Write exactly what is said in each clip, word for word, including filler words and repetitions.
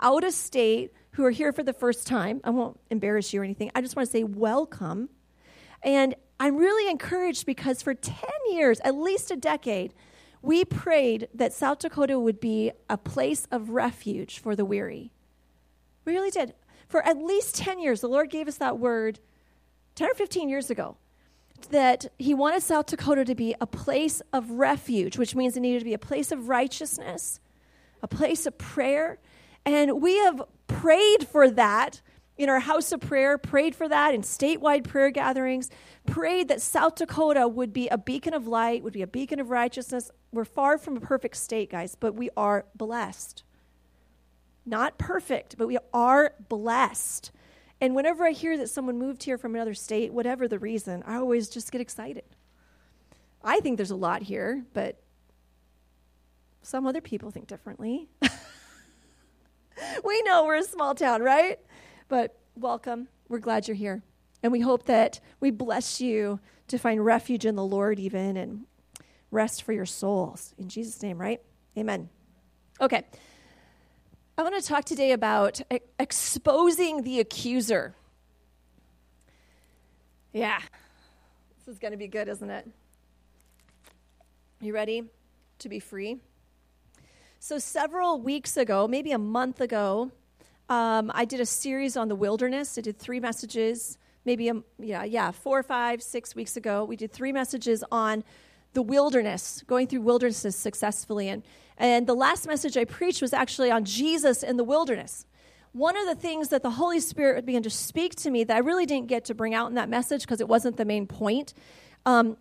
out of state who are here for the first time. I won't embarrass you or anything. I just want to say welcome. And I'm really encouraged because for ten years, at least a decade, we prayed that South Dakota would be a place of refuge for the weary. We really did. For at least ten years, the Lord gave us that word ten or fifteen years ago, that he wanted South Dakota to be a place of refuge, which means it needed to be a place of righteousness, a place of prayer. And we have prayed for that in our house of prayer, prayed for that in statewide prayer gatherings, prayed that South Dakota would be a beacon of light, would be a beacon of righteousness. We're far from a perfect state, guys, but we are blessed. Not perfect, but we are blessed. And whenever I hear that someone moved here from another state, whatever the reason, I always just get excited. I think there's a lot here, but some other people think differently. We know we're a small town, right? But welcome. We're glad you're here. And we hope that we bless you to find refuge in the Lord even and rest for your souls. In Jesus' name, right? Amen. Okay. I want to talk today about exposing the accuser. Yeah, this is going to be good, isn't it? You ready to be free? So several weeks ago, maybe a month ago, um, I did a series on the wilderness. I did three messages, maybe a, yeah, yeah, four, five, six weeks ago. We did three messages on the wilderness, going through wildernesses successfully. And, and the last message I preached was actually on Jesus in the wilderness. One of the things that the Holy Spirit began to speak to me that I really didn't get to bring out in that message because it wasn't the main point, um,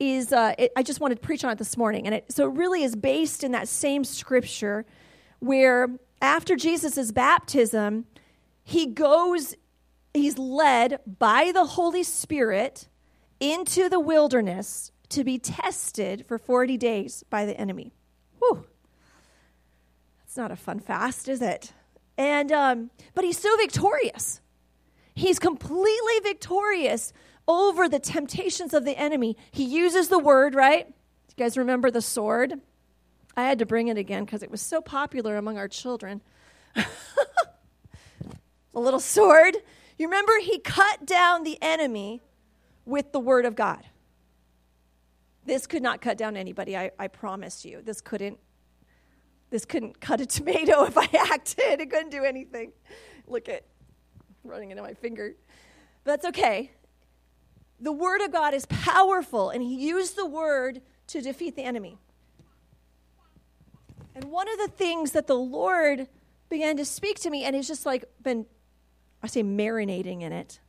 is uh, it, I just wanted to preach on it this morning. And it, so it really is based in that same scripture where after Jesus' baptism, he goes, he's led by the Holy Spirit into the wilderness to be tested for forty days by the enemy. Whew. That's not a fun fast, is it? And um, but he's so victorious. He's completely victorious over the temptations of the enemy. He uses the word, right? You guys remember the sword? I had to bring it again because it was so popular among our children. The little sword. You remember he cut down the enemy with the word of God. This could not cut down anybody, I, I promise you. This couldn't this couldn't cut a tomato if I acted. It couldn't do anything. Look at running into my finger. But that's okay. The word of God is powerful, and he used the word to defeat the enemy. And one of the things that the Lord began to speak to me, and it's just like been, I say marinating in it.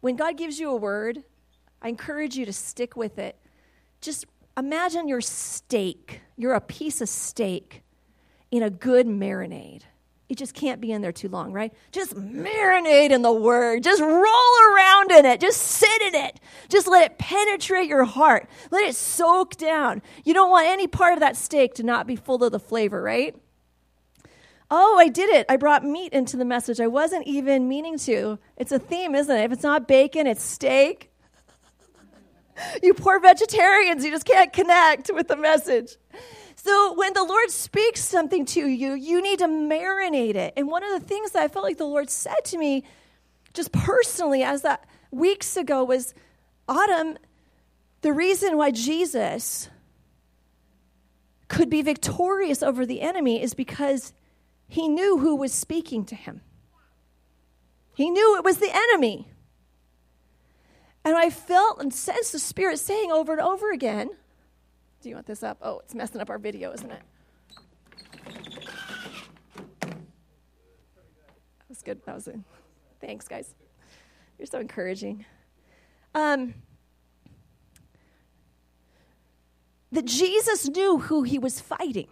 When God gives you a word, I encourage you to stick with it. Just imagine your steak. You're a piece of steak in a good marinade. It just can't be in there too long, right? Just marinate in the word. Just roll around in it. Just sit in it. Just let it penetrate your heart. Let it soak down. You don't want any part of that steak to not be full of the flavor, right? Oh, I did it. I brought meat into the message. I wasn't even meaning to. It's a theme, isn't it? If it's not bacon, it's steak. You poor vegetarians, you just can't connect with the message. So when the Lord speaks something to you, you need to marinate it. And one of the things that I felt like the Lord said to me, just personally, as that weeks ago was, Autumn, the reason why Jesus could be victorious over the enemy is because he knew who was speaking to him. He knew it was the enemy. And I felt and sensed the Spirit saying over and over again, do you want this up? Oh, it's messing up our video, isn't it? That was good. That was it. Thanks, guys. You're so encouraging. Um, that Jesus knew who he was fighting.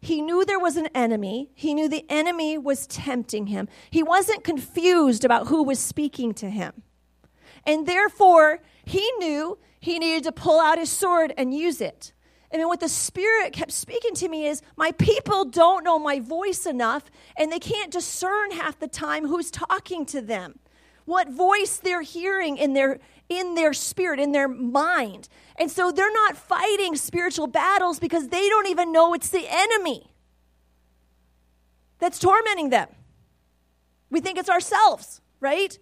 He knew there was an enemy. He knew the enemy was tempting him. He wasn't confused about who was speaking to him. And therefore, he knew he needed to pull out his sword and use it. And then what the Spirit kept speaking to me is, my people don't know my voice enough, and they can't discern half the time who's talking to them, what voice they're hearing in their in their spirit, in their mind. And so they're not fighting spiritual battles because they don't even know it's the enemy. that's tormenting them. We think it's ourselves, right?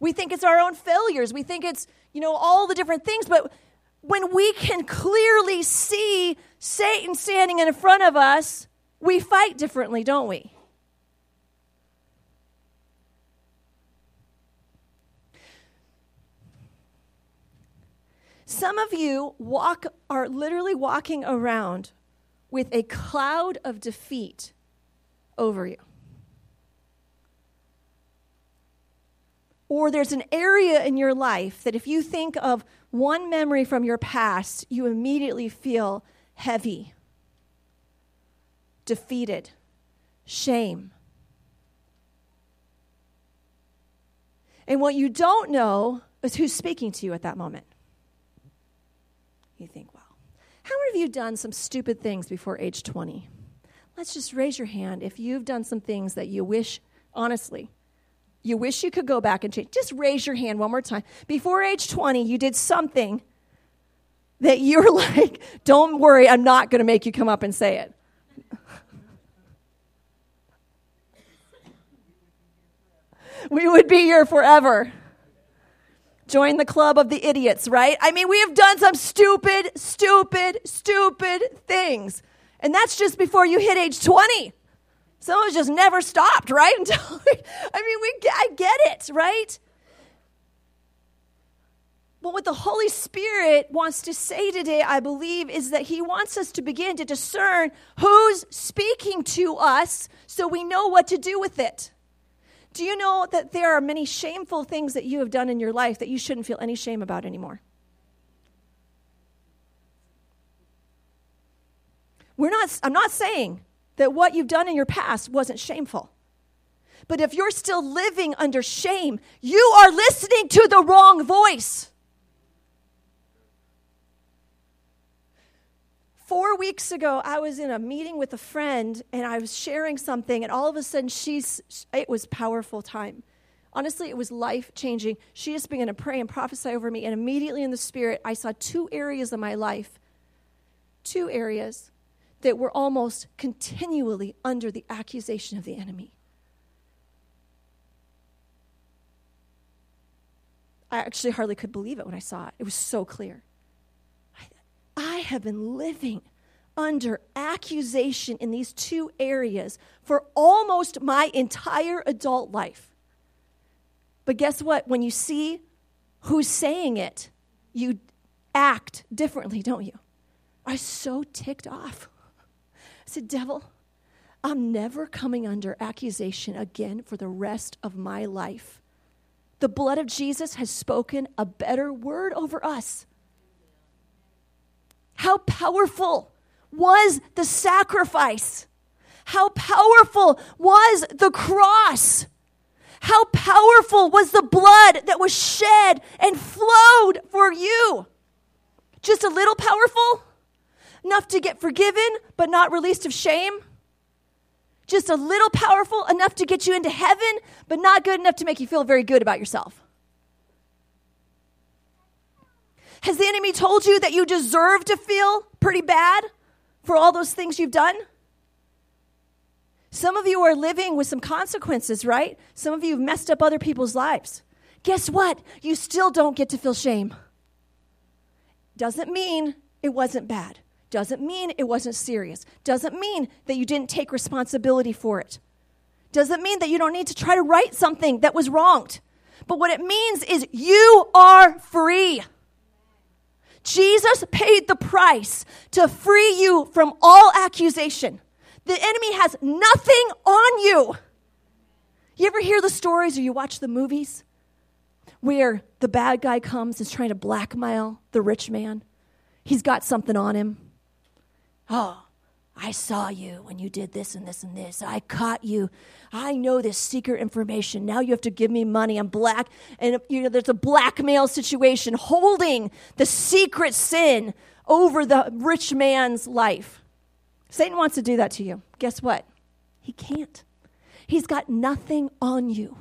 We think it's our own failures. We think it's, you know, all the different things. But when we can clearly see Satan standing in front of us, we fight differently, don't we? Some of you walk are literally walking around with a cloud of defeat over you. Or there's an area in your life that if you think of one memory from your past, you immediately feel heavy, defeated, shame. And what you don't know is who's speaking to you at that moment. You think, wow, how many of you have done some stupid things before age twenty? Let's just raise your hand if you've done some things that you wish, honestly, you wish you could go back and change. Just raise your hand one more time. Before age twenty, you did something that you're like, don't worry, I'm not going to make you come up and say it. We would be here forever. Join the club of the idiots, right? I mean, we have done some stupid, stupid, stupid things. And that's just before you hit age twenty. Some of us just never stopped, right? Until we, I mean, we I get it, right? But what the Holy Spirit wants to say today, I believe, is that he wants us to begin to discern who's speaking to us so we know what to do with it. Do you know that there are many shameful things that you have done in your life that you shouldn't feel any shame about anymore? We're not, I'm not saying that what you've done in your past wasn't shameful. But if you're still living under shame, you are listening to the wrong voice. Four weeks ago, I was in a meeting with a friend, and I was sharing something, and all of a sudden, she's it was a powerful time. Honestly, it was life-changing. She just began to pray and prophesy over me, and immediately in the Spirit, I saw two areas of my life, two areas that were almost continually under the accusation of the enemy. I actually hardly could believe it when I saw it. It was so clear. I, I have been living under accusation in these two areas for almost my entire adult life. But guess what? When you see who's saying it, you act differently, don't you? I was so ticked off. I said, devil, I'm never coming under accusation again for the rest of my life. The blood of Jesus has spoken a better word over us. How powerful was the sacrifice? How powerful was the cross? How powerful was the blood that was shed and flowed for you? Just a little powerful? Enough to get forgiven, but not released of shame? Just a little powerful, enough to get you into heaven, but not good enough to make you feel very good about yourself? Has the enemy told you that you deserve to feel pretty bad for all those things you've done? Some of you are living with some consequences, right? Some of you have messed up other people's lives. Guess what? You still don't get to feel shame. Doesn't mean it wasn't bad. Doesn't mean it wasn't serious. Doesn't mean that you didn't take responsibility for it. Doesn't mean that you don't need to try to right something that was wronged. But what it means is you are free. Jesus paid the price to free you from all accusation. The enemy has nothing on you. You ever hear the stories or you watch the movies where the bad guy comes and is trying to blackmail the rich man? He's got something on him. Oh, I saw you when you did this and this and this. I caught you. I know this secret information. Now you have to give me money. I'm black. And you know there's a blackmail situation holding the secret sin over the rich man's life. Satan wants to do that to you. Guess what? He can't. He's got nothing on you.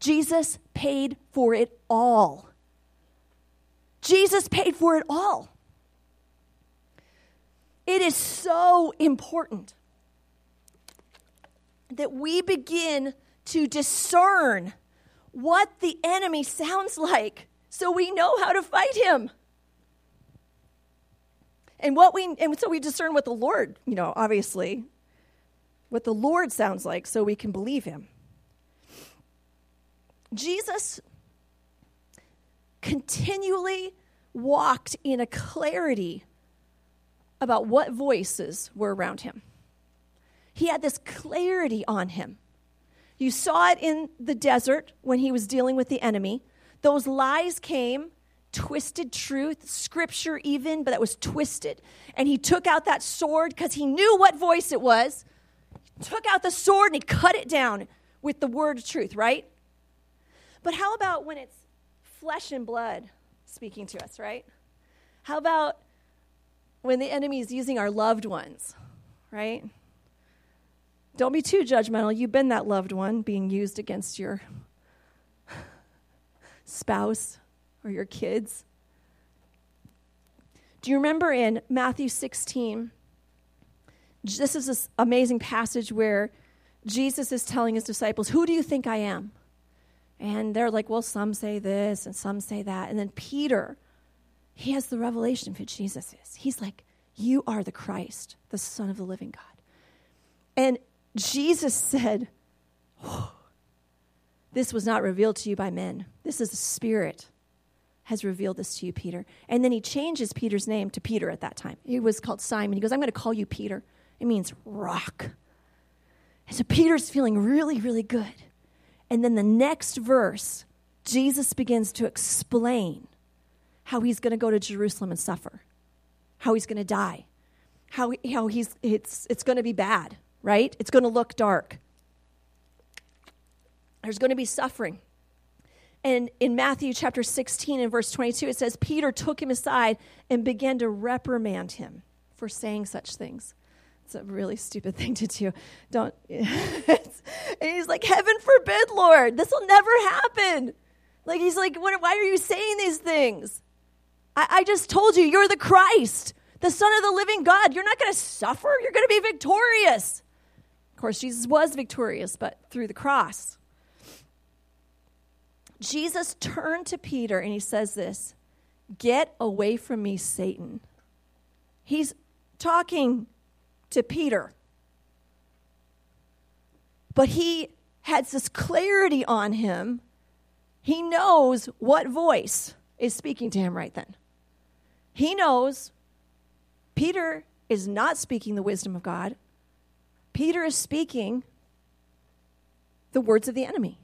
Jesus paid for it all. Jesus paid for it all. It is so important that we begin to discern what the enemy sounds like so we know how to fight him. And what we and so we discern what the Lord, you know, obviously, what the Lord sounds like so we can believe him. Jesus continually walked in a clarity about what voices were around him. He had this clarity on him. You saw it in the desert when he was dealing with the enemy. Those lies came, twisted truth, scripture even, but that was twisted. And he took out that sword because he knew what voice it was. He took out the sword and he cut it down with the word of truth, right? But how about when it's flesh and blood speaking to us, right? How about when the enemy is using our loved ones, right? Don't be too judgmental. You've been that loved one being used against your spouse or your kids. Do you remember in Matthew sixteen, this is this amazing passage where Jesus is telling his disciples, who do you think I am? And they're like, well, some say this and some say that. And then Peter, he has the revelation of who Jesus is. He's like, you are the Christ, the Son of the living God. And Jesus said, oh, this was not revealed to you by men. This is the Spirit has revealed this to you, Peter. And then he changes Peter's name to Peter at that time. He was called Simon. He goes, I'm going to call you Peter. It means rock. And so Peter's feeling really, really good. And then the next verse, Jesus begins to explain how he's going to go to Jerusalem and suffer, how he's going to die, how how he's it's it's going to be bad. Right? It's going to look dark. There's going to be suffering. And in Matthew chapter sixteen and verse twenty-two, it says, Peter took him aside and began to reprimand him for saying such things. It's a really stupid thing to do. Don't. And he's like, heaven forbid, Lord, this will never happen. Like, he's like, what, why are you saying these things? I, I just told you, you're the Christ, the Son of the living God. You're not going to suffer. You're going to be victorious. Of course, Jesus was victorious, but through the cross. Jesus turned to Peter and he says this, get away from me, Satan. He's talking to Peter. But he has this clarity on him. He knows what voice is speaking to him right then. He knows Peter is not speaking the wisdom of God. Peter is speaking the words of the enemy.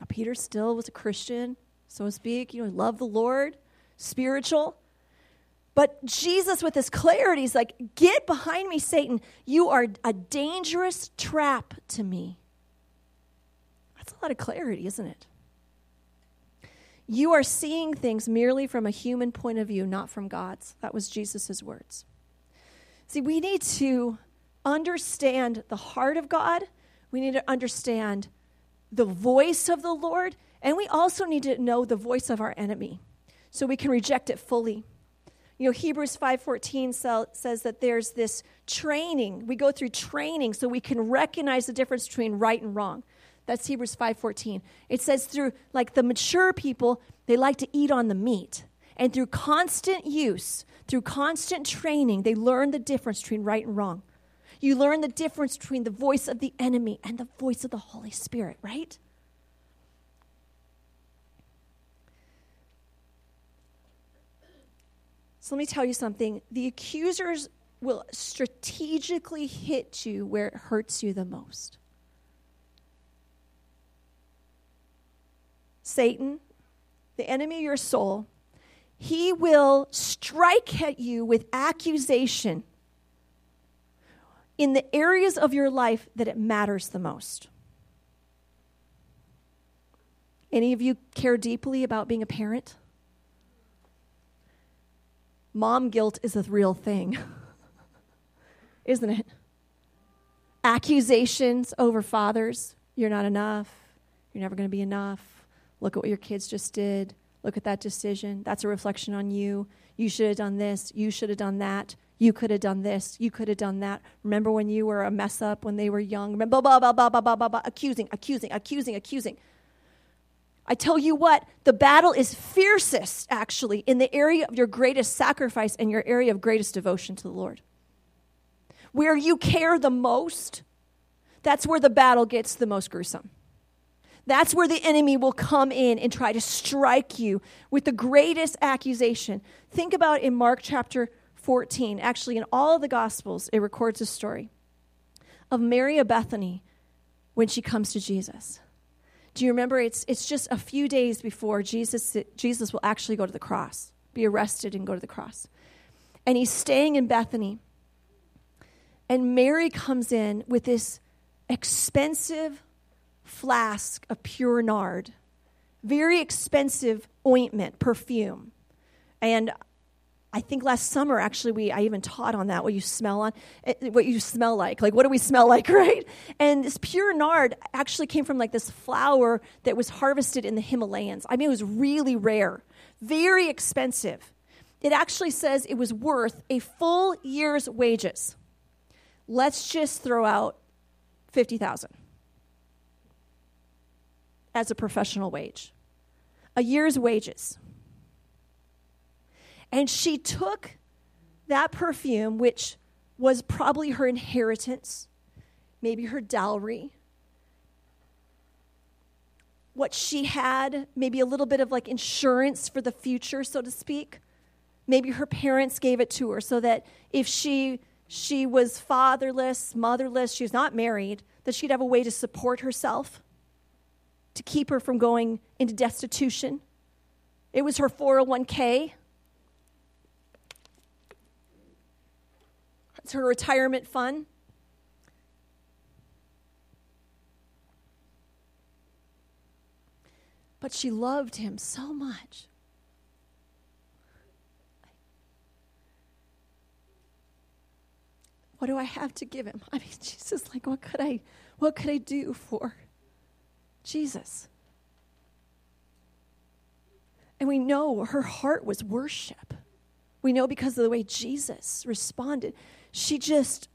Now, Peter still was a Christian, so to speak. You know, love the Lord, spiritual. But Jesus, with his clarity, is like, get behind me, Satan. You are a dangerous trap to me. That's a lot of clarity, isn't it? You are seeing things merely from a human point of view, not from God's. That was Jesus' words. See, we need to understand the heart of God. We need to understand the voice of the Lord. And we also need to know the voice of our enemy so we can reject it fully. You know, Hebrews five fourteen says that there's this training. We go through training so we can recognize the difference between right and wrong. That's Hebrews five fourteen. It says through, like, the mature people, they like to eat on the meat. And through constant use, through constant training, they learn the difference between right and wrong. You learn the difference between the voice of the enemy and the voice of the Holy Spirit, right? So let me tell you something. The accusers will strategically hit you where it hurts you the most. Satan, the enemy of your soul, he will strike at you with accusation in the areas of your life that it matters the most. Any of you care deeply about being a parent? Mom guilt is a real thing, isn't it? Accusations over fathers. You're not enough. You're never going to be enough. Look at what your kids just did. Look at that decision. That's a reflection on you. You should have done this. You should have done that. You could have done this. You could have done that. Remember when you were a mess up when they were young? Remember, blah, blah, blah, blah, blah, blah, blah, accusing, accusing, accusing, accusing. I tell you what, the battle is fiercest, actually, in the area of your greatest sacrifice and your area of greatest devotion to the Lord. Where you care the most, that's where the battle gets the most gruesome. That's where the enemy will come in and try to strike you with the greatest accusation. Think about in Mark chapter fourteen. Actually, in all of the Gospels, it records a story of Mary of Bethany when she comes to Jesus. Do you remember? It's it's just a few days before Jesus Jesus will actually go to the cross, be arrested and go to the cross. And he's staying in Bethany. And Mary comes in with this expensive flask of pure nard, very expensive ointment, perfume. And I think last summer, actually, we I even taught on that, what you smell on, what you smell like. Like, what do we smell like, right? And this pure nard actually came from, like, this flower that was harvested in the Himalayas. I mean, it was really rare, very expensive. It actually says it was worth a full year's wages. Let's just throw out fifty thousand dollars as a professional wage, a year's wages. And she took that perfume, which was probably her inheritance, maybe her dowry, what she had, maybe a little bit of like insurance for the future, so to speak. Maybe her parents gave it to her so that if she she was fatherless, motherless, she was not married, that she'd have a way to support herself, to keep her from going into destitution. It was her four oh one k. It's her retirement fund. But she loved him so much. What do I have to give him? I mean, Jesus, like, what could I, what could I do for Jesus? And we know her heart was worship. We know because of the way Jesus responded. She just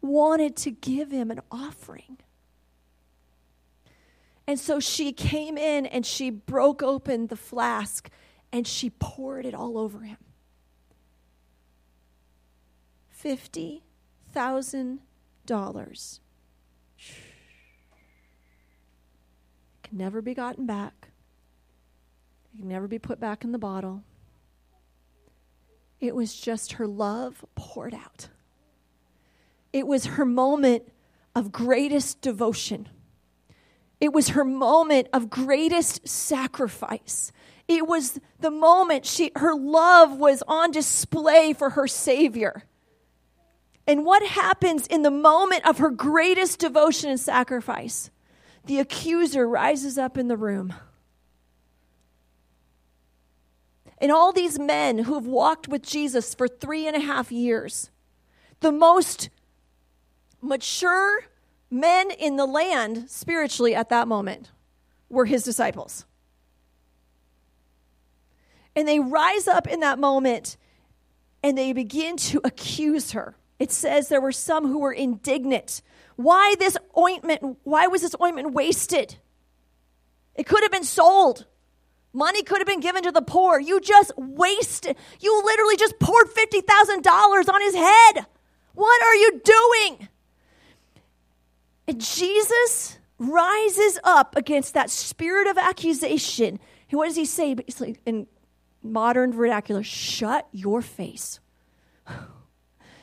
wanted to give him an offering. And so she came in and she broke open the flask and she poured it all over him. fifty thousand dollars. Never be gotten back. It can never be put back in the bottle. It was just her love poured out. It was her moment of greatest devotion. It was her moment of greatest sacrifice. It was the moment she her love was on display for her Savior. And what happens in the moment of her greatest devotion and sacrifice? The accuser rises up in the room. And all these men who have walked with Jesus for three and a half years, the most mature men in the land spiritually at that moment, were his disciples. And they rise up in that moment and they begin to accuse her. It says there were some who were indignant. Why this ointment? Why was this ointment wasted? It could have been sold. Money could have been given to the poor. You just wasted. You literally just poured fifty thousand dollars on his head. What are you doing? And Jesus rises up against that spirit of accusation. And what does he say? It's like in modern vernacular, shut your face.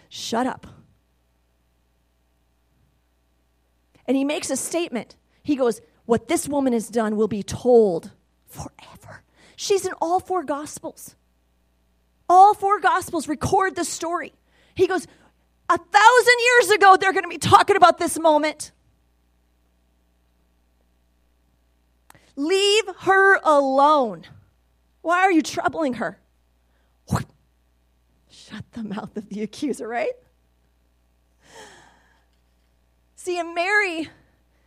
Shut up. And he makes a statement. He goes, what this woman has done will be told forever. She's in all four Gospels. All four Gospels record the story. He goes, a thousand years ago, they're going to be talking about this moment. Leave her alone. Why are you troubling her? Shut the mouth of the accuser, right? See, and Mary,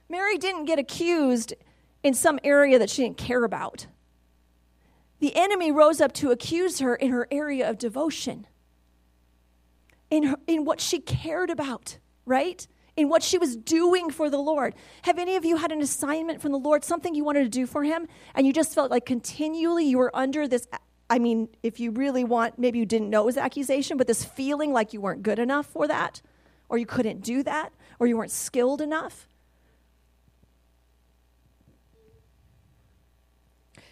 Mary didn't get accused in some area that she didn't care about. The enemy rose up to accuse her in her area of devotion. in her, in what she cared about, right? In what she was doing for the Lord. Have any of you had an assignment from the Lord, something you wanted to do for him, and you just felt like continually you were under this, I mean, if you really want, maybe you didn't know it was accusation, but this feeling like you weren't good enough for that, or you couldn't do that, or you weren't skilled enough?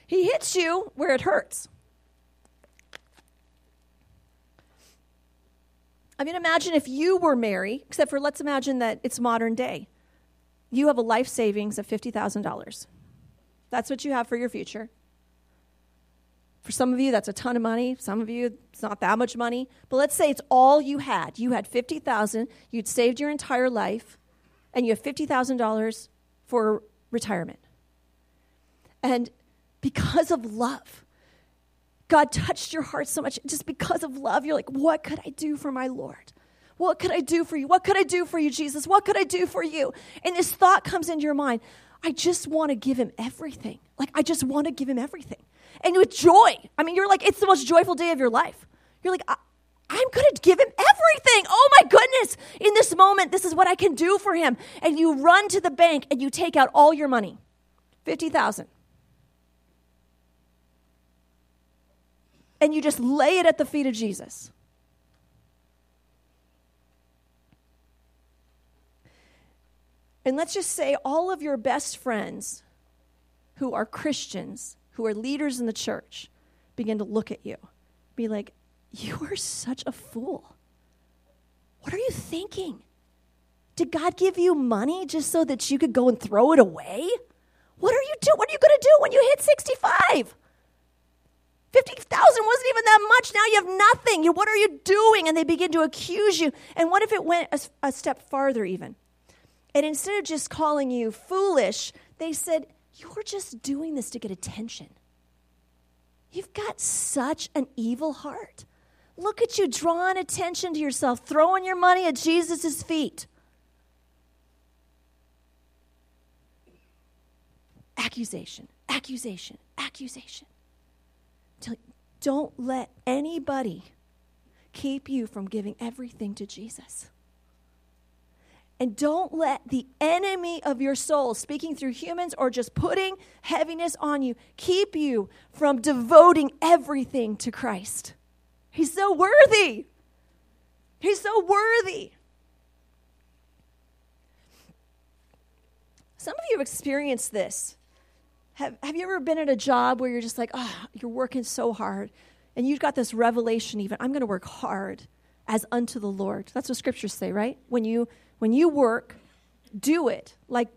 He hits you where it hurts. I mean, imagine if you were Mary, except for let's imagine that it's modern day. You have a life savings of fifty thousand dollars. That's what you have for your future. For some of you, that's a ton of money. Some of you, it's not that much money. But let's say it's all you had. You had fifty thousand dollars, you'd saved your entire life, and you have fifty thousand dollars for retirement. And because of love, God touched your heart so much. Just because of love, you're like, what could I do for my Lord? What could I do for you? What could I do for you, Jesus? What could I do for you? And this thought comes into your mind. I just want to give him everything. Like, I just want to give him everything. And with joy. I mean, you're like, it's the most joyful day of your life. You're like, I- I'm going to give him everything. Oh, my goodness. In this moment, this is what I can do for him. And you run to the bank and you take out all your money, fifty thousand dollars. And you just lay it at the feet of Jesus. And let's just say all of your best friends who are Christians, who are leaders in the church, begin to look at you, be like, you are such a fool. What are you thinking? Did God give you money just so that you could go and throw it away? What are you do? What are you going to do when you hit sixty-five? fifty thousand wasn't even that much. Now you have nothing. You, what are you doing? And they begin to accuse you. And what if it went a, a step farther even? And instead of just calling you foolish, they said, you're just doing this to get attention. You've got such an evil heart. Look at you drawing attention to yourself, throwing your money at Jesus' feet. Accusation, accusation, accusation. Don't let anybody keep you from giving everything to Jesus. And don't let the enemy of your soul, speaking through humans or just putting heaviness on you, keep you from devoting everything to Christ. He's so worthy. He's so worthy. Some of you have experienced this. Have have you ever been at a job where you're just like, oh, you're working so hard, and you've got this revelation even, I'm going to work hard as unto the Lord. That's what scriptures say, right? When you when you work, do it like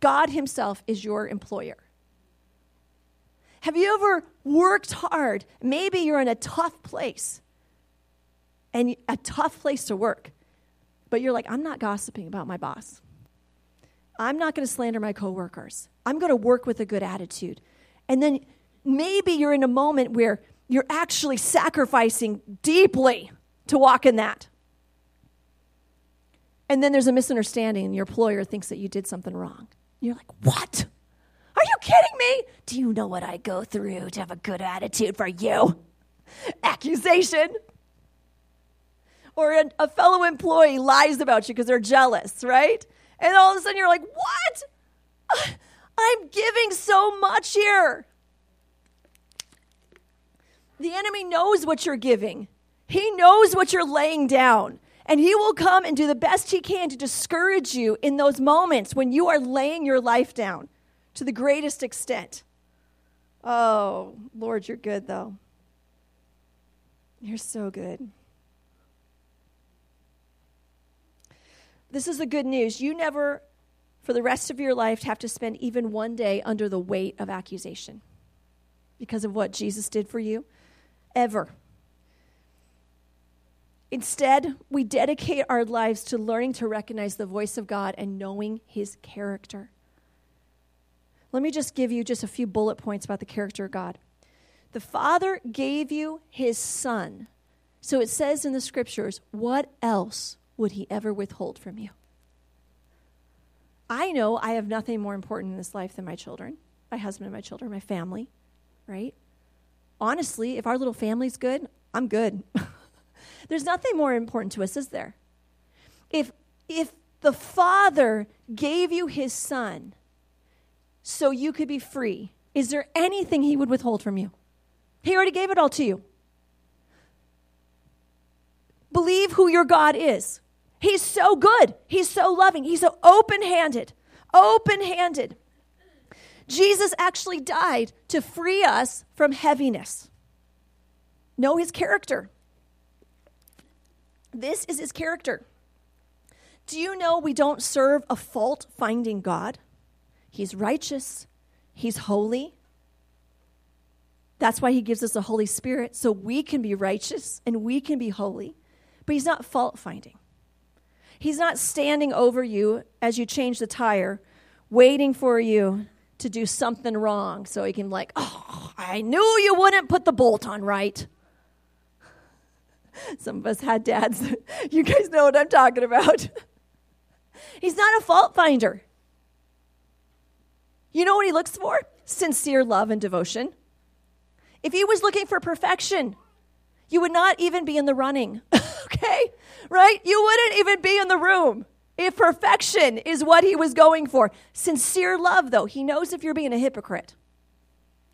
God himself is your employer. Have you ever worked hard? Maybe you're in a tough place, and a tough place to work, but you're like, I'm not gossiping about my boss. I'm not going to slander my coworkers. I'm going to work with a good attitude. And then maybe you're in a moment where you're actually sacrificing deeply to walk in that. And then there's a misunderstanding, and your employer thinks that you did something wrong. You're like, what? Are you kidding me? Do you know what I go through to have a good attitude for you? Accusation. Or a, a fellow employee lies about you because they're jealous, right? And all of a sudden you're like, what? I'm giving so much here. The enemy knows what you're giving. He knows what you're laying down. And he will come and do the best he can to discourage you in those moments when you are laying your life down to the greatest extent. Oh, Lord, you're good, though. You're so good. This is the good news. You never, for the rest of your life, have to spend even one day under the weight of accusation because of what Jesus did for you, ever. Instead, we dedicate our lives to learning to recognize the voice of God and knowing his character. Let me just give you just a few bullet points about the character of God. The Father gave you his Son. So it says in the scriptures, what else would he ever withhold from you? I know I have nothing more important in this life than my children, my husband and my children, my family, right? Honestly, if our little family's good, I'm good. There's nothing more important to us, is there? If, if the Father gave you his Son so you could be free, is there anything he would withhold from you? He already gave it all to you. Believe who your God is. He's so good. He's so loving. He's so open-handed, open-handed. Jesus actually died to free us from heaviness. Know his character. This is his character. Do you know we don't serve a fault-finding God? He's righteous. He's holy. That's why he gives us the Holy Spirit, so we can be righteous and we can be holy. But he's not fault-finding. He's not standing over you as you change the tire, waiting for you to do something wrong so he can, like, oh, I knew you wouldn't put the bolt on right. Some of us had dads. You guys know what I'm talking about. He's not a fault finder. You know what he looks for? Sincere love and devotion. If he was looking for perfection, you would not even be in the running, okay? Right? You wouldn't even be in the room if perfection is what he was going for. Sincere love, though. He knows if you're being a hypocrite.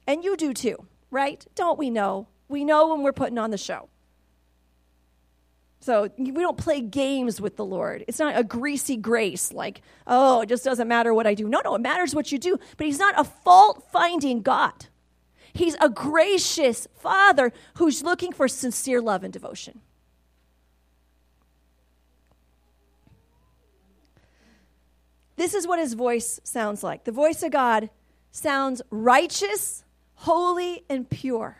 And you do too, right? Don't we know? We know when we're putting on the show. So we don't play games with the Lord. It's not a greasy grace like, oh, it just doesn't matter what I do. No, no, it matters what you do. But he's not a fault-finding God. He's a gracious Father who's looking for sincere love and devotion. This is what his voice sounds like. The voice of God sounds righteous, holy, and pure.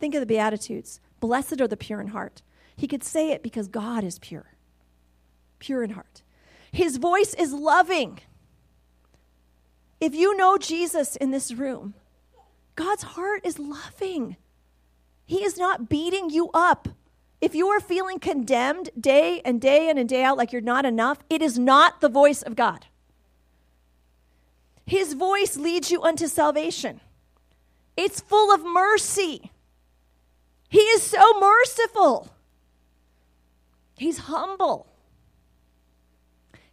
Think of the Beatitudes. Blessed are the pure in heart. He could say it because God is pure, pure in heart. His voice is loving. If you know Jesus in this room, God's heart is loving. He is not beating you up. If you are feeling condemned day and day in and day out like you're not enough, it is not the voice of God. His voice leads you unto salvation. It's full of mercy. He is so merciful. He's humble.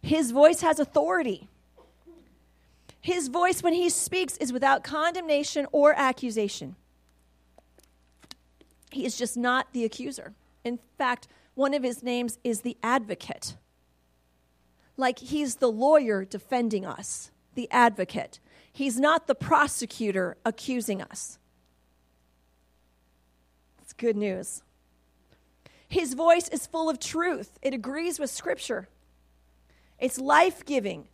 His voice has authority. His voice, when he speaks, is without condemnation or accusation. He is just not the accuser. In fact, one of his names is the advocate. Like he's the lawyer defending us, the advocate. He's not the prosecutor accusing us. It's good news. His voice is full of truth. It agrees with Scripture. It's life-giving.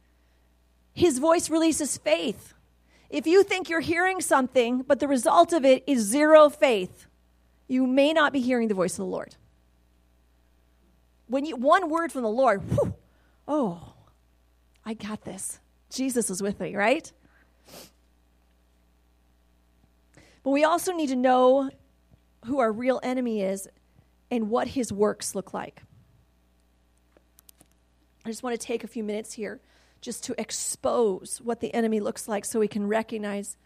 His voice releases faith. If you think you're hearing something, but the result of it is zero faith, you may not be hearing the voice of the Lord. When you one word from the Lord, whew, oh, I got this. Jesus is with me, right? But we also need to know who our real enemy is and what his works look like. I just want to take a few minutes here just to expose what the enemy looks like so we can recognize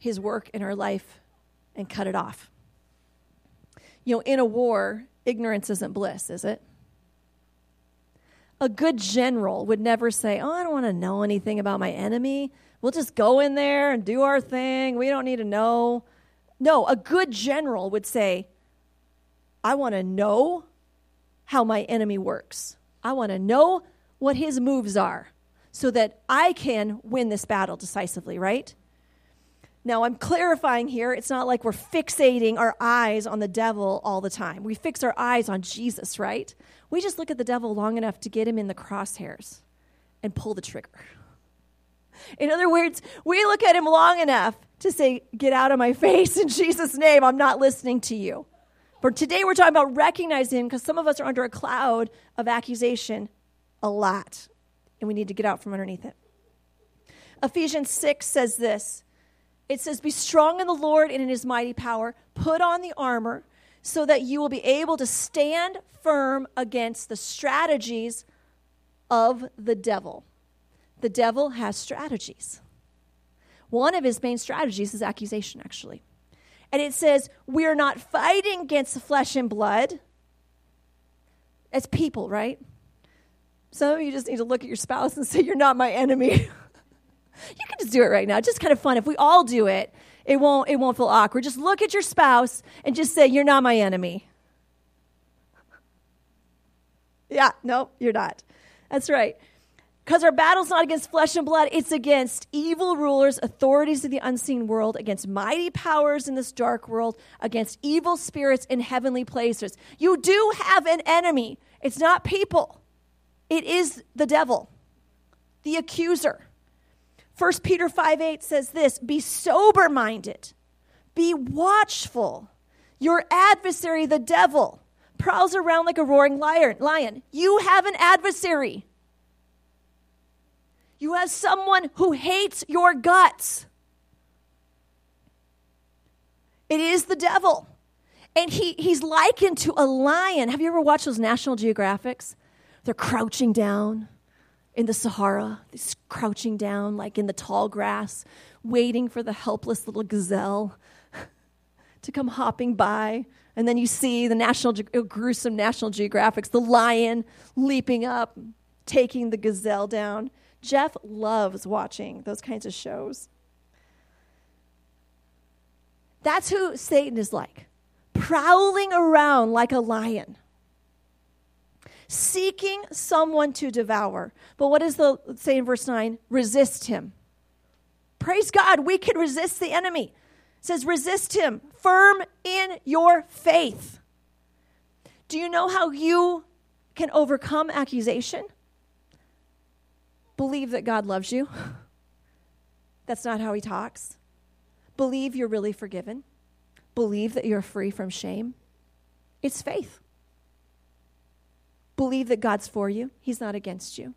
his work in our life and cut it off. You know, in a war, ignorance isn't bliss, is it? A good general would never say, oh, I don't want to know anything about my enemy. We'll just go in there and do our thing. We don't need to know. No, a good general would say, I want to know how my enemy works. I want to know what his moves are, so that I can win this battle decisively, right? Now, I'm clarifying here. It's not like we're fixating our eyes on the devil all the time. We fix our eyes on Jesus, right? We just look at the devil long enough to get him in the crosshairs and pull the trigger. In other words, we look at him long enough to say, get out of my face in Jesus' name. I'm not listening to you. But today we're talking about recognizing him because some of us are under a cloud of accusation a lot. And we need to get out from underneath it. Ephesians six says this. It says, be strong in the Lord and in his mighty power. Put on the armor so that you will be able to stand firm against the strategies of the devil. The devil has strategies. One of his main strategies is accusation, actually. And it says, we are not fighting against flesh and blood, as people, right? Some of you just need to look at your spouse and say, you're not my enemy. You can just do it right now. It's just kind of fun. If we all do it, it won't, it won't feel awkward. Just look at your spouse and just say, you're not my enemy. Yeah, no, you're not. That's right. Because our battle's not against flesh and blood. It's against evil rulers, authorities of the unseen world, against mighty powers in this dark world, against evil spirits in heavenly places. You do have an enemy. It's not people. It is the devil, the accuser. First Peter five eight says this, be sober-minded, be watchful. Your adversary, the devil, prowls around like a roaring lion. You have an adversary. You have someone who hates your guts. It is the devil. And he, he's likened to a lion. Have you ever watched those National Geographics? They're crouching down in the Sahara. They're crouching down like in the tall grass, waiting for the helpless little gazelle to come hopping by. And then you see the national, gruesome National Geographics, the lion leaping up, taking the gazelle down. Jeff loves watching those kinds of shows. That's who Satan is like, prowling around like a lion, seeking someone to devour. But what does the say in verse nine? Resist him. Praise God, we can resist the enemy. It says, resist him, firm in your faith. Do you know how you can overcome accusation? Believe that God loves you. That's not how he talks. Believe you're really forgiven. Believe that you're free from shame. It's faith. Believe that God's for you. He's not against you.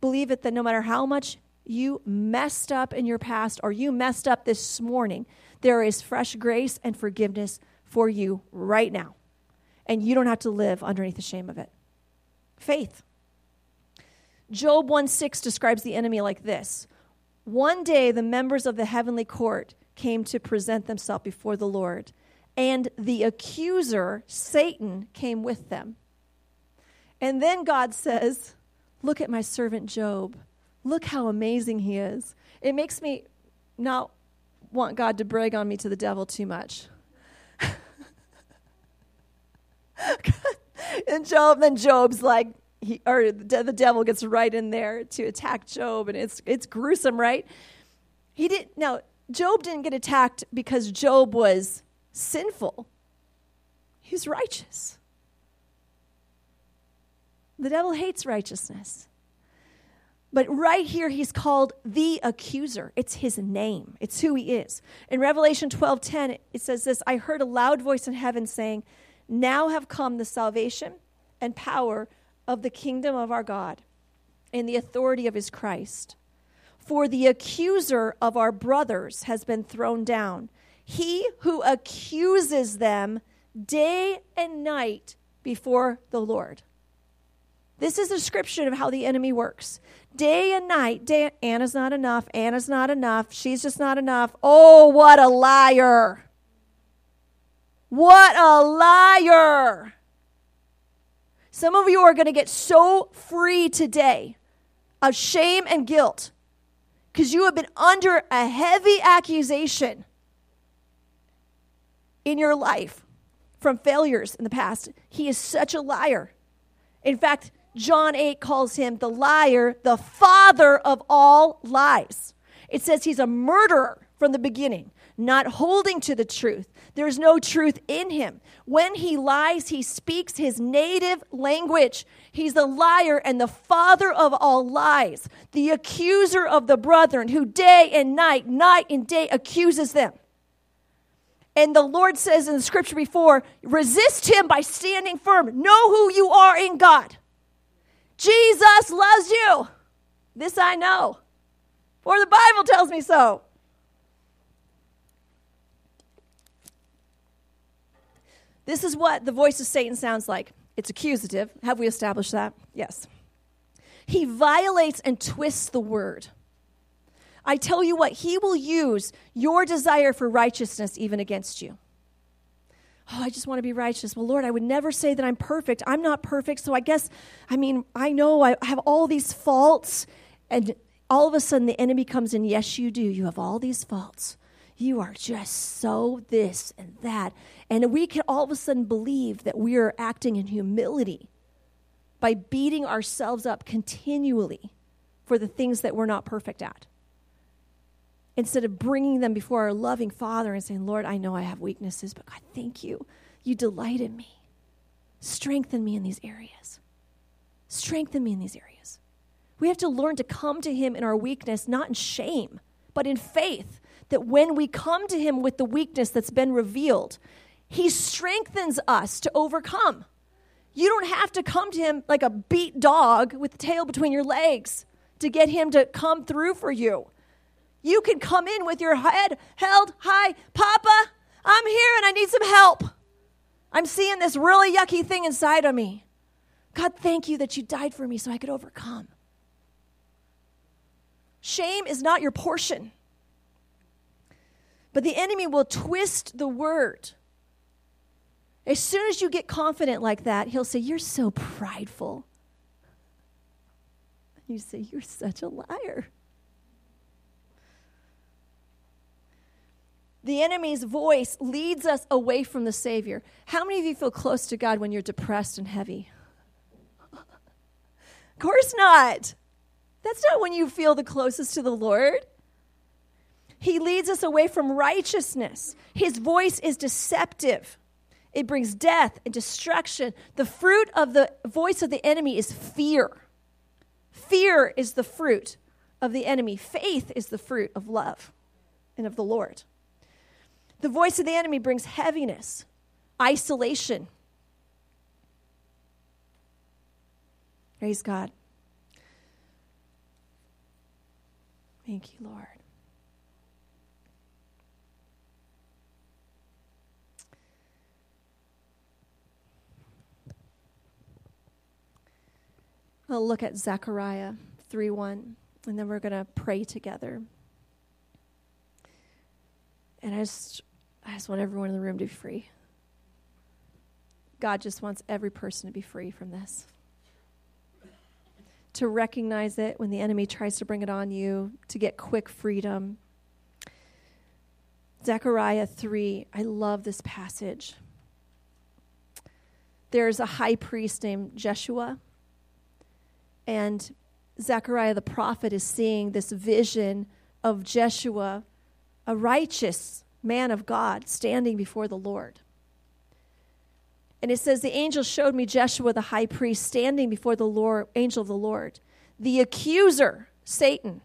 Believe it that no matter how much you messed up in your past or you messed up this morning, there is fresh grace and forgiveness for you right now. And you don't have to live underneath the shame of it. Faith. Job one six describes the enemy like this. One day the members of the heavenly court came to present themselves before the Lord, and the accuser, Satan, came with them. And then God says, look at my servant Job. Look how amazing he is. It makes me not want God to brag on me to the devil too much. and Job, then Job's like, He, or the devil gets right in there to attack Job, and it's it's gruesome, right? He didn't. Now, Job didn't get attacked because Job was sinful. He was righteous. The devil hates righteousness, but right here he's called the accuser. It's his name. It's who he is. In Revelation twelve ten, it says this: I heard a loud voice in heaven saying, "Now have come the salvation and power of the kingdom of our God and the authority of his Christ. For the accuser of our brothers has been thrown down, he who accuses them day and night before the Lord." This is a description of how the enemy works. Day and night. Day, Anna's not enough. Anna's not enough. She's just not enough. Oh, what a liar. What a liar. Some of you are going to get so free today of shame and guilt because you have been under a heavy accusation in your life from failures in the past. He is such a liar. In fact, John eight calls him the liar, the father of all lies. It says he's a murderer from the beginning, not holding to the truth. There's no truth in him. When he lies, he speaks his native language. He's the liar and the father of all lies, the accuser of the brethren who day and night, night and day accuses them. And the Lord says in the scripture before, resist him by standing firm. Know who you are in God. Jesus loves you. This I know, for the Bible tells me so. This is what the voice of Satan sounds like. It's accusative. Have we established that? Yes. He violates and twists the word. I tell you what, he will use your desire for righteousness even against you. oh, I just want to be righteous. Well, Lord, I would never say that I'm perfect. I'm not perfect, so I guess, I mean, I know I have all these faults, and all of a sudden the enemy comes in. Yes, you do. You have all these faults. You are just so this and that. And we can all of a sudden believe that we are acting in humility by beating ourselves up continually for the things that we're not perfect at, instead of bringing them before our loving Father and saying, Lord, I know I have weaknesses, but God, thank you. You delight in me. Strengthen me in these areas. Strengthen me in these areas. We have to learn to come to him in our weakness, not in shame, but in faith, that when we come to him with the weakness that's been revealed, he strengthens us to overcome. You don't have to come to him like a beat dog with the tail between your legs to get him to come through for you. You can come in with your head held high. Papa, I'm here and I need some help. I'm seeing this really yucky thing inside of me. God, thank you that you died for me so I could overcome. Shame is not your portion. But the enemy will twist the word. As soon as you get confident like that, he'll say, you're so prideful. You say, you're such a liar. The enemy's voice leads us away from the Savior. How many of you feel close to God when you're depressed and heavy? Of course not. That's not when you feel the closest to the Lord. He leads us away from righteousness. His voice is deceptive. It brings death and destruction. The fruit of the voice of the enemy is fear. Fear is the fruit of the enemy. Faith is the fruit of love and of the Lord. The voice of the enemy brings heaviness, isolation. Praise God. Thank you, Lord. We'll look at Zechariah three one, and then we're going to pray together. And I just, I just want everyone in the room to be free. God just wants every person to be free from this. To recognize it when the enemy tries to bring it on you, to get quick freedom. Zechariah three, I love this passage. There's a high priest named Jeshua. And Zechariah the prophet is seeing this vision of Jeshua, a righteous man of God, standing before the Lord. And it says, the angel showed me Jeshua the high priest standing before the Lord, angel of the Lord, the accuser, Satan.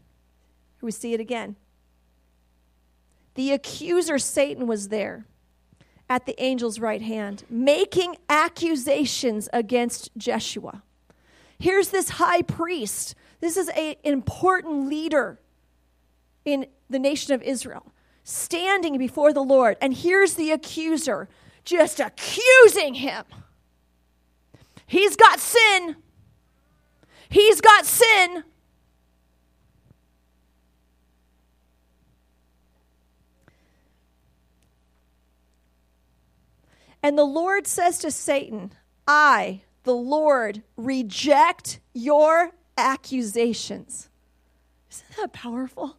Here we see it again. The accuser, Satan, was there at the angel's right hand, making accusations against Jeshua. Here's this high priest. This is an important leader in the nation of Israel, standing before the Lord. And here's the accuser, just accusing him. He's got sin. He's got sin. And the Lord says to Satan, I The Lord reject your accusations. Isn't that powerful?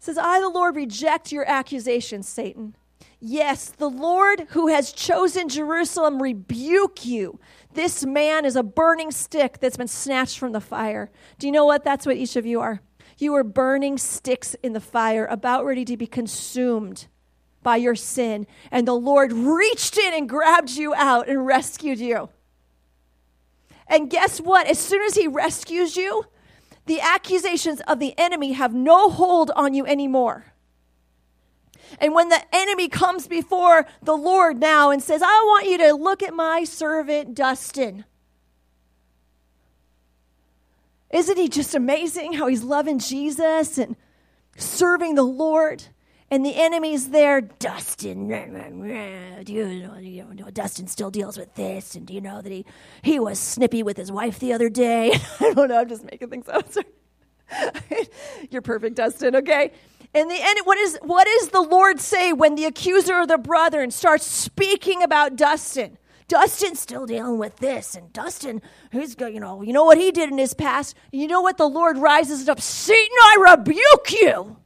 It says, I, the Lord, reject your accusations, Satan. Yes, the Lord who has chosen Jerusalem rebuke you. This man is a burning stick that's been snatched from the fire. Do you know what? That's what each of you are. You are burning sticks in the fire, about ready to be consumed by your sin, and the Lord reached in and grabbed you out and rescued you. And guess what? As soon as he rescues you, the accusations of the enemy have no hold on you anymore. And when the enemy comes before the Lord now and says, I want you to look at my servant Dustin. Isn't he just amazing how he's loving Jesus and serving the Lord? And the enemy's there, Dustin, rah, rah, rah, do you know, you know, Dustin still deals with this, and do you know that he, he was snippy with his wife the other day? I don't know, I'm just making things up. Sorry. You're perfect, Dustin, okay? In the end, what is what does the Lord say when the accuser of the brethren starts speaking about Dustin? Dustin's still dealing with this, and Dustin, he's you know, you know what he did in his past. You know what the Lord rises up, Satan, I rebuke you.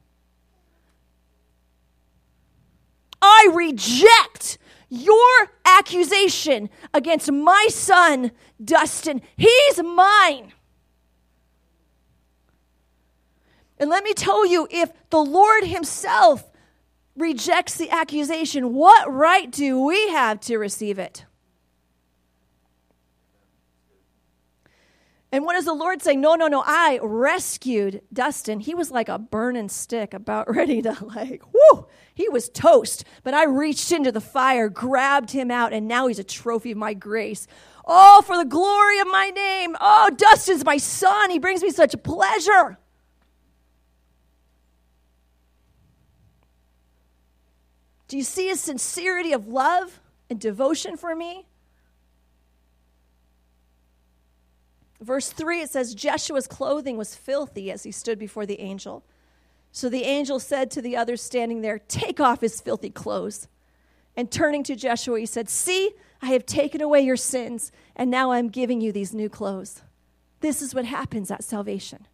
I reject your accusation against my son, Dustin. He's mine. And let me tell you, if the Lord himself rejects the accusation, what right do we have to receive it? And what does the Lord say? No, no, no, I rescued Dustin. He was like a burning stick about ready to like, whoo, he was toast. But I reached into the fire, grabbed him out, and now he's a trophy of my grace. Oh, for the glory of my name. Oh, Dustin's my son. He brings me such pleasure. Do you see his sincerity of love and devotion for me? Verse three, it says, Jeshua's clothing was filthy as he stood before the angel. So the angel said to the others standing there, take off his filthy clothes. And turning to Jeshua, he said, see, I have taken away your sins, and now I'm giving you these new clothes. This is what happens at salvation.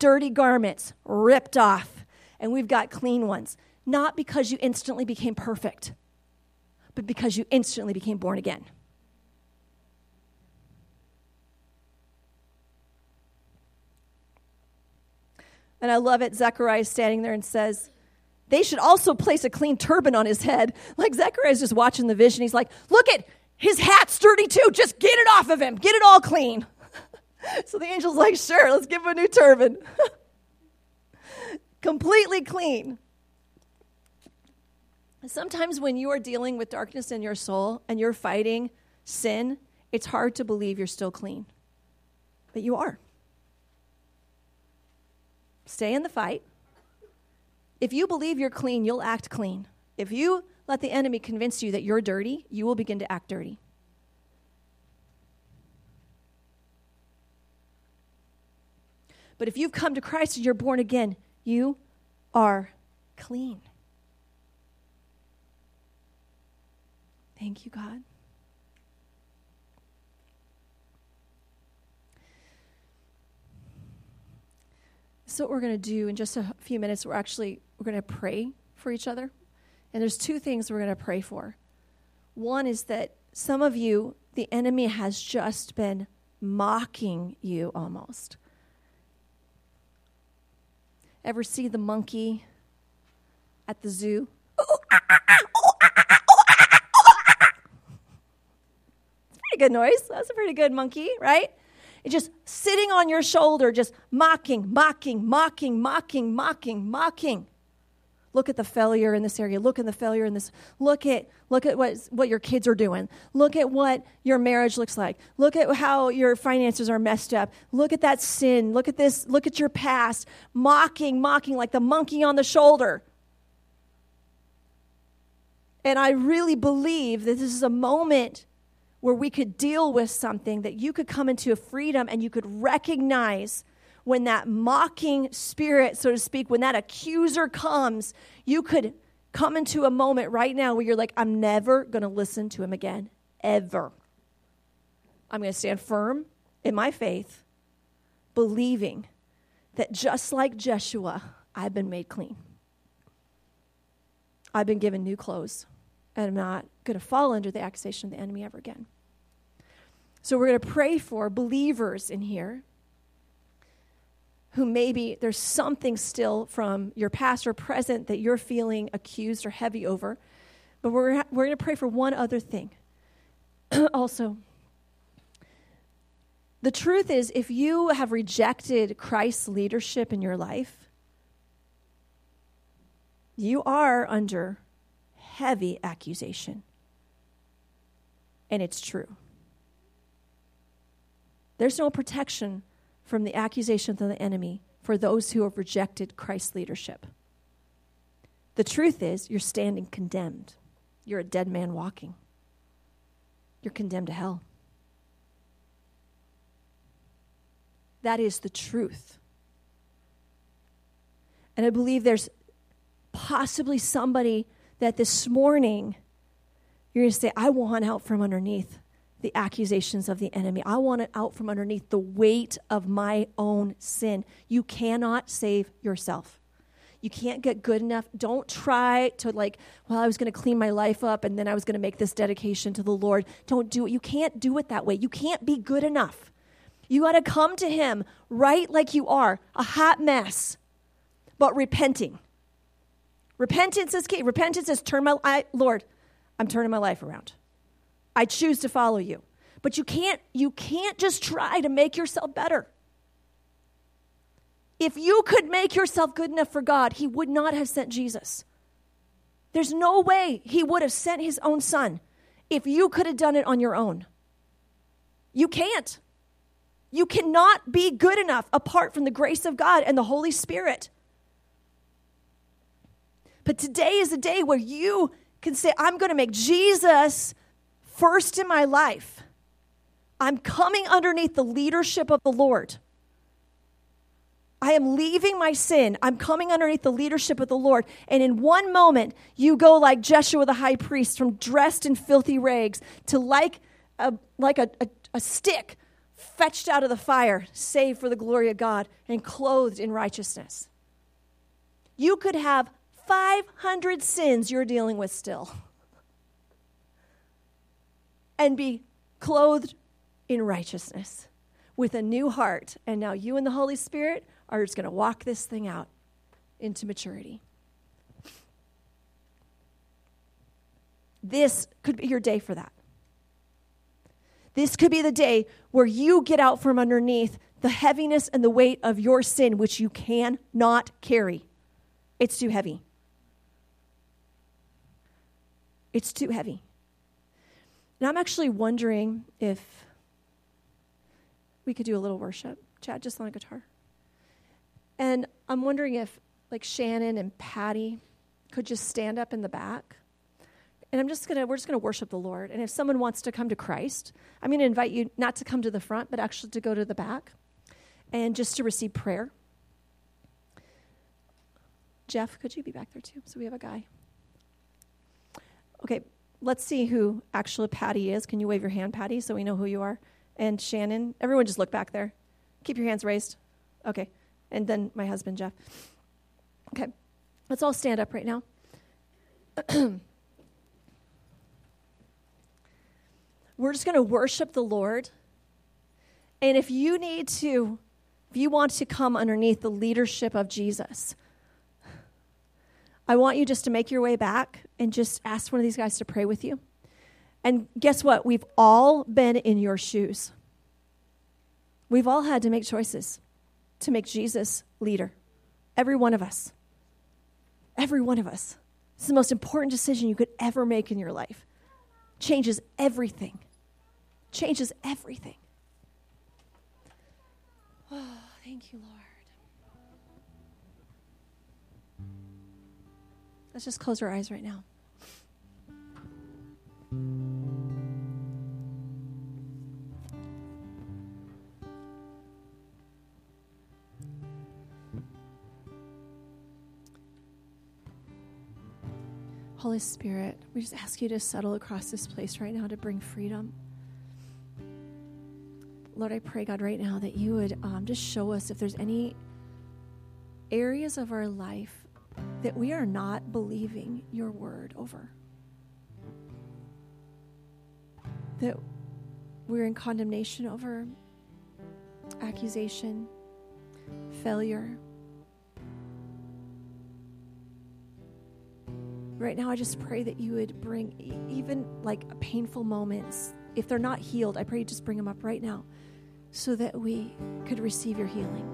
Dirty garments ripped off, and we've got clean ones. Not because you instantly became perfect, but because you instantly became born again. And I love it, Zechariah is standing there and says, they should also place a clean turban on his head. Like Zechariah's just watching the vision. He's like, look at, his hat's dirty too. Just get it off of him. Get it all clean. So the angel's like, sure, let's give him a new turban. Completely clean. Sometimes when you are dealing with darkness in your soul and you're fighting sin, it's hard to believe you're still clean. But you are. Stay in the fight. If you believe you're clean, you'll act clean. If you let the enemy convince you that you're dirty, you will begin to act dirty. But if you've come to Christ and you're born again, you are clean. Thank you, God. So what we're going to do in just a few minutes, we're actually, we're going to pray for each other. And there's two things we're going to pray for. One is that some of you, the enemy has just been mocking you almost. Ever see the monkey at the zoo? It's pretty good noise. That's a pretty good monkey, right? It's just sitting on your shoulder, just mocking, mocking, mocking, mocking, mocking, mocking. Look at the failure in this area. Look at the failure in this. Look at look at what, what your kids are doing. Look at what your marriage looks like. Look at how your finances are messed up. Look at that sin. Look at this. Look at your past. Mocking, mocking, like the monkey on the shoulder. And I really believe that this is a moment where we could deal with something, that you could come into a freedom and you could recognize when that mocking spirit, so to speak, when that accuser comes, you could come into a moment right now where you're like, I'm never going to listen to him again, ever. I'm going to stand firm in my faith, believing that just like Jeshua, I've been made clean. I've been given new clothes. And I'm not going to fall under the accusation of the enemy ever again. So we're going to pray for believers in here who maybe there's something still from your past or present that you're feeling accused or heavy over. But we're, we're going to pray for one other thing. Also, the truth is, if you have rejected Christ's leadership in your life, you are under heavy accusation. And it's true. There's no protection from the accusations of the enemy for those who have rejected Christ's leadership. The truth is, you're standing condemned. You're a dead man walking. You're condemned to hell. That is the truth. And I believe there's possibly somebody that this morning you're going to say, I want out from underneath the accusations of the enemy. I want it out from underneath the weight of my own sin. You cannot save yourself. You can't get good enough. Don't try to like, well, I was going to clean my life up and then I was going to make this dedication to the Lord. Don't do it. You can't do it that way. You can't be good enough. You got to come to him right like you are, a hot mess, but repenting. Repentance is key. Repentance is turn my, I, Lord, I'm turning my life around. I choose to follow you. But you can't, you can't just try to make yourself better. If you could make yourself good enough for God, he would not have sent Jesus. There's no way he would have sent his own son if you could have done it on your own. You can't. You cannot be good enough apart from the grace of God and the Holy Spirit. But today is a day where you can say, I'm going to make Jesus first in my life. I'm coming underneath the leadership of the Lord. I am leaving my sin. I'm coming underneath the leadership of the Lord. And in one moment, you go like Jeshua the high priest, from dressed in filthy rags to like a, like a, a, a stick fetched out of the fire, saved for the glory of God, and clothed in righteousness. You could have five hundred sins you're dealing with still and be clothed in righteousness with a new heart. And now you and the Holy Spirit are just going to walk this thing out into maturity. This could be your day for that. This could be the day where you get out from underneath the heaviness and the weight of your sin, which you cannot carry. It's too heavy. It's too heavy. And I'm actually wondering if we could do a little worship. Chad, just on a guitar. And I'm wondering if, like, Shannon and Patty could just stand up in the back. And I'm just going to, we're just going to worship the Lord. And if someone wants to come to Christ, I'm going to invite you not to come to the front, but actually to go to the back and just to receive prayer. Jeff, could you be back there too? So we have a guy. Okay, let's see who actually Patty is. Can you wave your hand, Patty, so we know who you are? And Shannon, everyone just look back there. Keep your hands raised. Okay, and then my husband, Jeff. Okay, let's all stand up right now. We're just going to worship the Lord. And if you need to, if you want to come underneath the leadership of Jesus, I want you just to make your way back and just ask one of these guys to pray with you. And guess what? We've all been in your shoes. We've all had to make choices to make Jesus leader. Every one of us. Every one of us. It's the most important decision you could ever make in your life. Changes everything. Changes everything. Oh, thank you, Lord. Let's just close our eyes right now. Holy Spirit, we just ask you to settle across this place right now to bring freedom. Lord, I pray, God, right now that you would um, just show us if there's any areas of our life that we are not believing your word over. That we're in condemnation over, accusation, failure. Right now, I just pray that you would bring even like painful moments. If they're not healed, I pray you just bring them up right now so that we could receive your healing.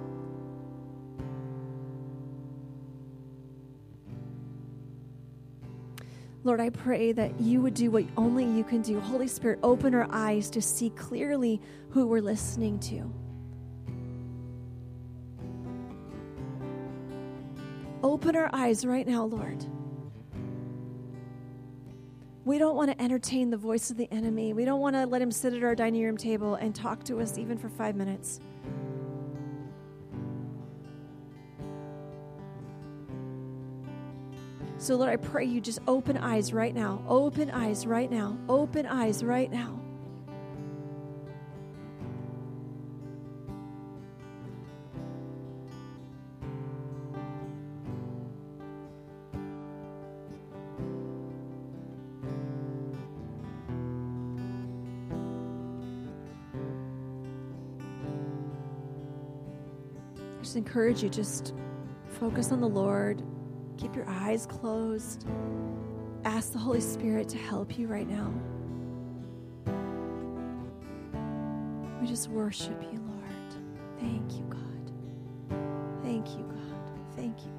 Lord, I pray that you would do what only you can do. Holy Spirit, open our eyes to see clearly who we're listening to. Open our eyes right now, Lord. We don't want to entertain the voice of the enemy. We don't want to let him sit at our dining room table and talk to us even for five minutes. So, Lord, I pray you just open eyes right now. Open eyes right now. Open eyes right now. I just encourage you, just focus on the Lord. Keep your eyes closed. Ask the Holy Spirit to help you right now. We just worship you, Lord. Thank you, God. Thank you, God. Thank you, God.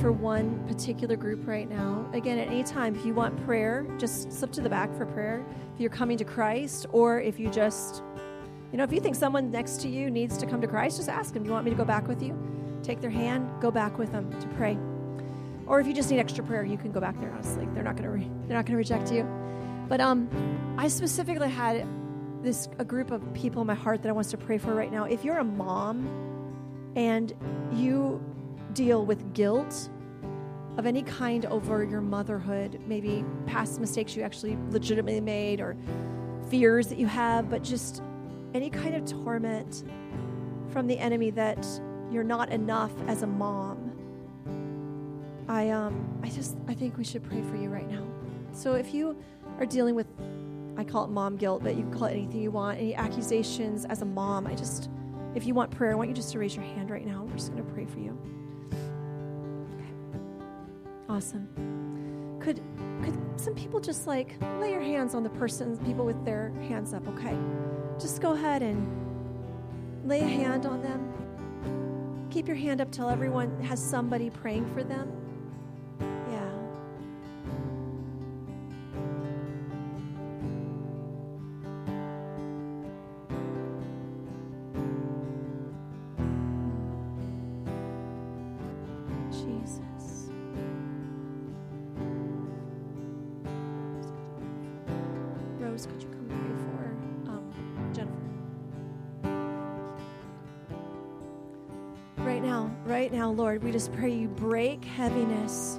For one particular group right now. Again, at any time, if you want prayer, just slip to the back for prayer. If you're coming to Christ, or if you just, you know, if you think someone next to you needs to come to Christ, just ask them, do you want me to go back with you? Take their hand, go back with them to pray. Or if you just need extra prayer, you can go back there, honestly. They're not going to re- they're not going to reject you. But um, I specifically had this a group of people in my heart that I want to pray for right now. If you're a mom and you deal with guilt of any kind over your motherhood, maybe past mistakes you actually legitimately made or fears that you have, but just any kind of torment from the enemy that you're not enough as a mom. I um, I just, I think we should pray for you right now. So if you are dealing with, I call it mom guilt, but you can call it anything you want, any accusations as a mom, I just, if you want prayer, I want you just to raise your hand right now. We're just going to pray for you. Awesome. Could could some people just like lay your hands on the person, people with their hands up, okay? Just go ahead and lay a hand on them. Keep your hand up till everyone has somebody praying for them. Yeah. Lord, we just pray you break heaviness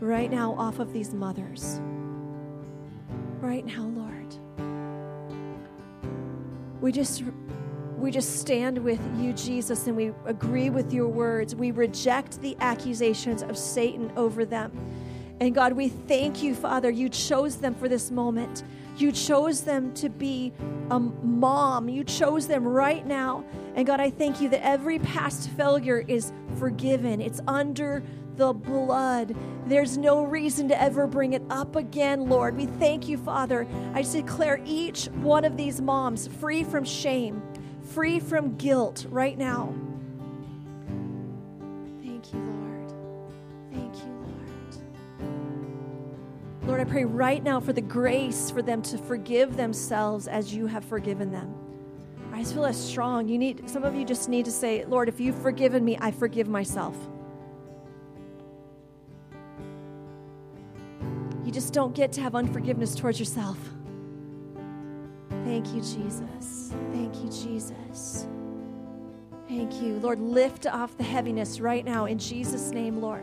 right now off of these mothers. Right now, Lord. We just we just stand with you, Jesus, and we agree with your words. We reject the accusations of Satan over them. And God, we thank you, Father. You chose them for this moment. You chose them to be a mom. You chose them right now. And God, I thank you that every past failure is forgiven. It's under the blood. There's no reason to ever bring it up again, Lord. We thank you, Father. I declare each one of these moms free from shame, free from guilt right now. Thank you, Lord. Lord, I pray right now for the grace for them to forgive themselves as you have forgiven them. I just feel that's strong. You need, some of you just need to say, Lord, if you've forgiven me, I forgive myself. just don't get to have unforgiveness towards yourself. Thank you, Jesus. Thank you, Jesus. Thank you. Lord, lift off the heaviness right now in Jesus' name, Lord.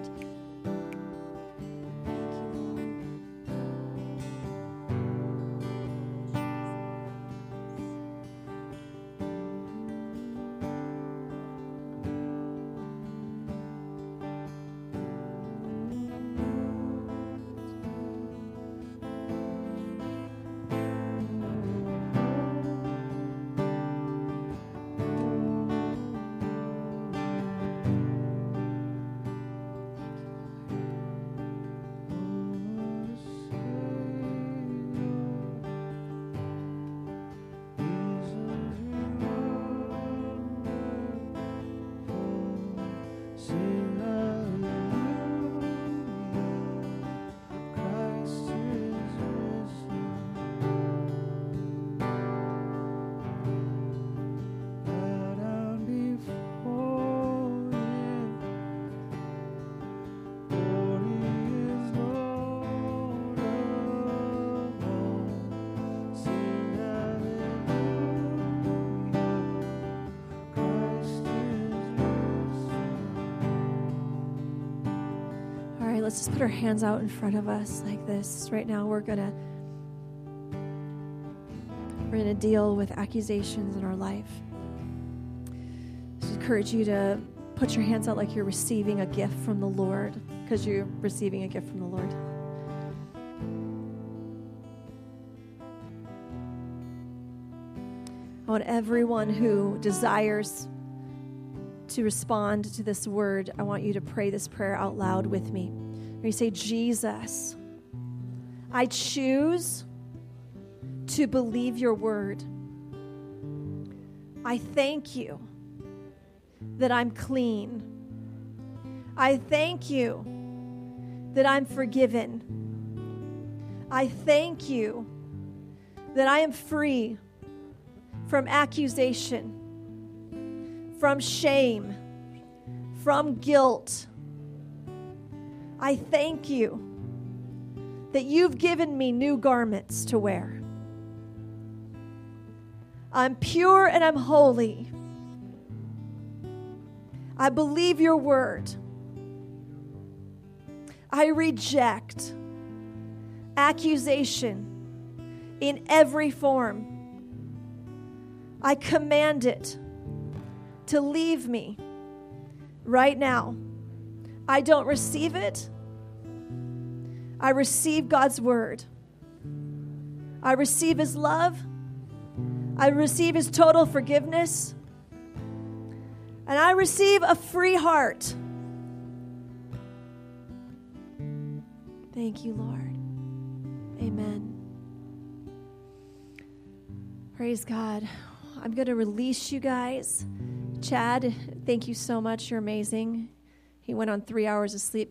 Let's just put our hands out in front of us like this. Right now, we're gonna we're gonna deal with accusations in our life. I just encourage you to put your hands out like you're receiving a gift from the Lord, because you're receiving a gift from the Lord. I want everyone who desires to respond to this word, I want you to pray this prayer out loud with me. You say, Jesus, I choose to believe your word. I thank you that I'm clean. I thank you that I'm forgiven. I thank you that I am free from accusation, from shame, from guilt. I thank you that you've given me new garments to wear. I'm pure and I'm holy. I believe your word. I reject accusation in every form. I command it to leave me right now. I don't receive it. I receive God's word. I receive his love. I receive his total forgiveness. And I receive a free heart. Thank you, Lord. Amen. Praise God. I'm going to release you guys. Chad, thank you so much. You're amazing. He went on three hours of sleep.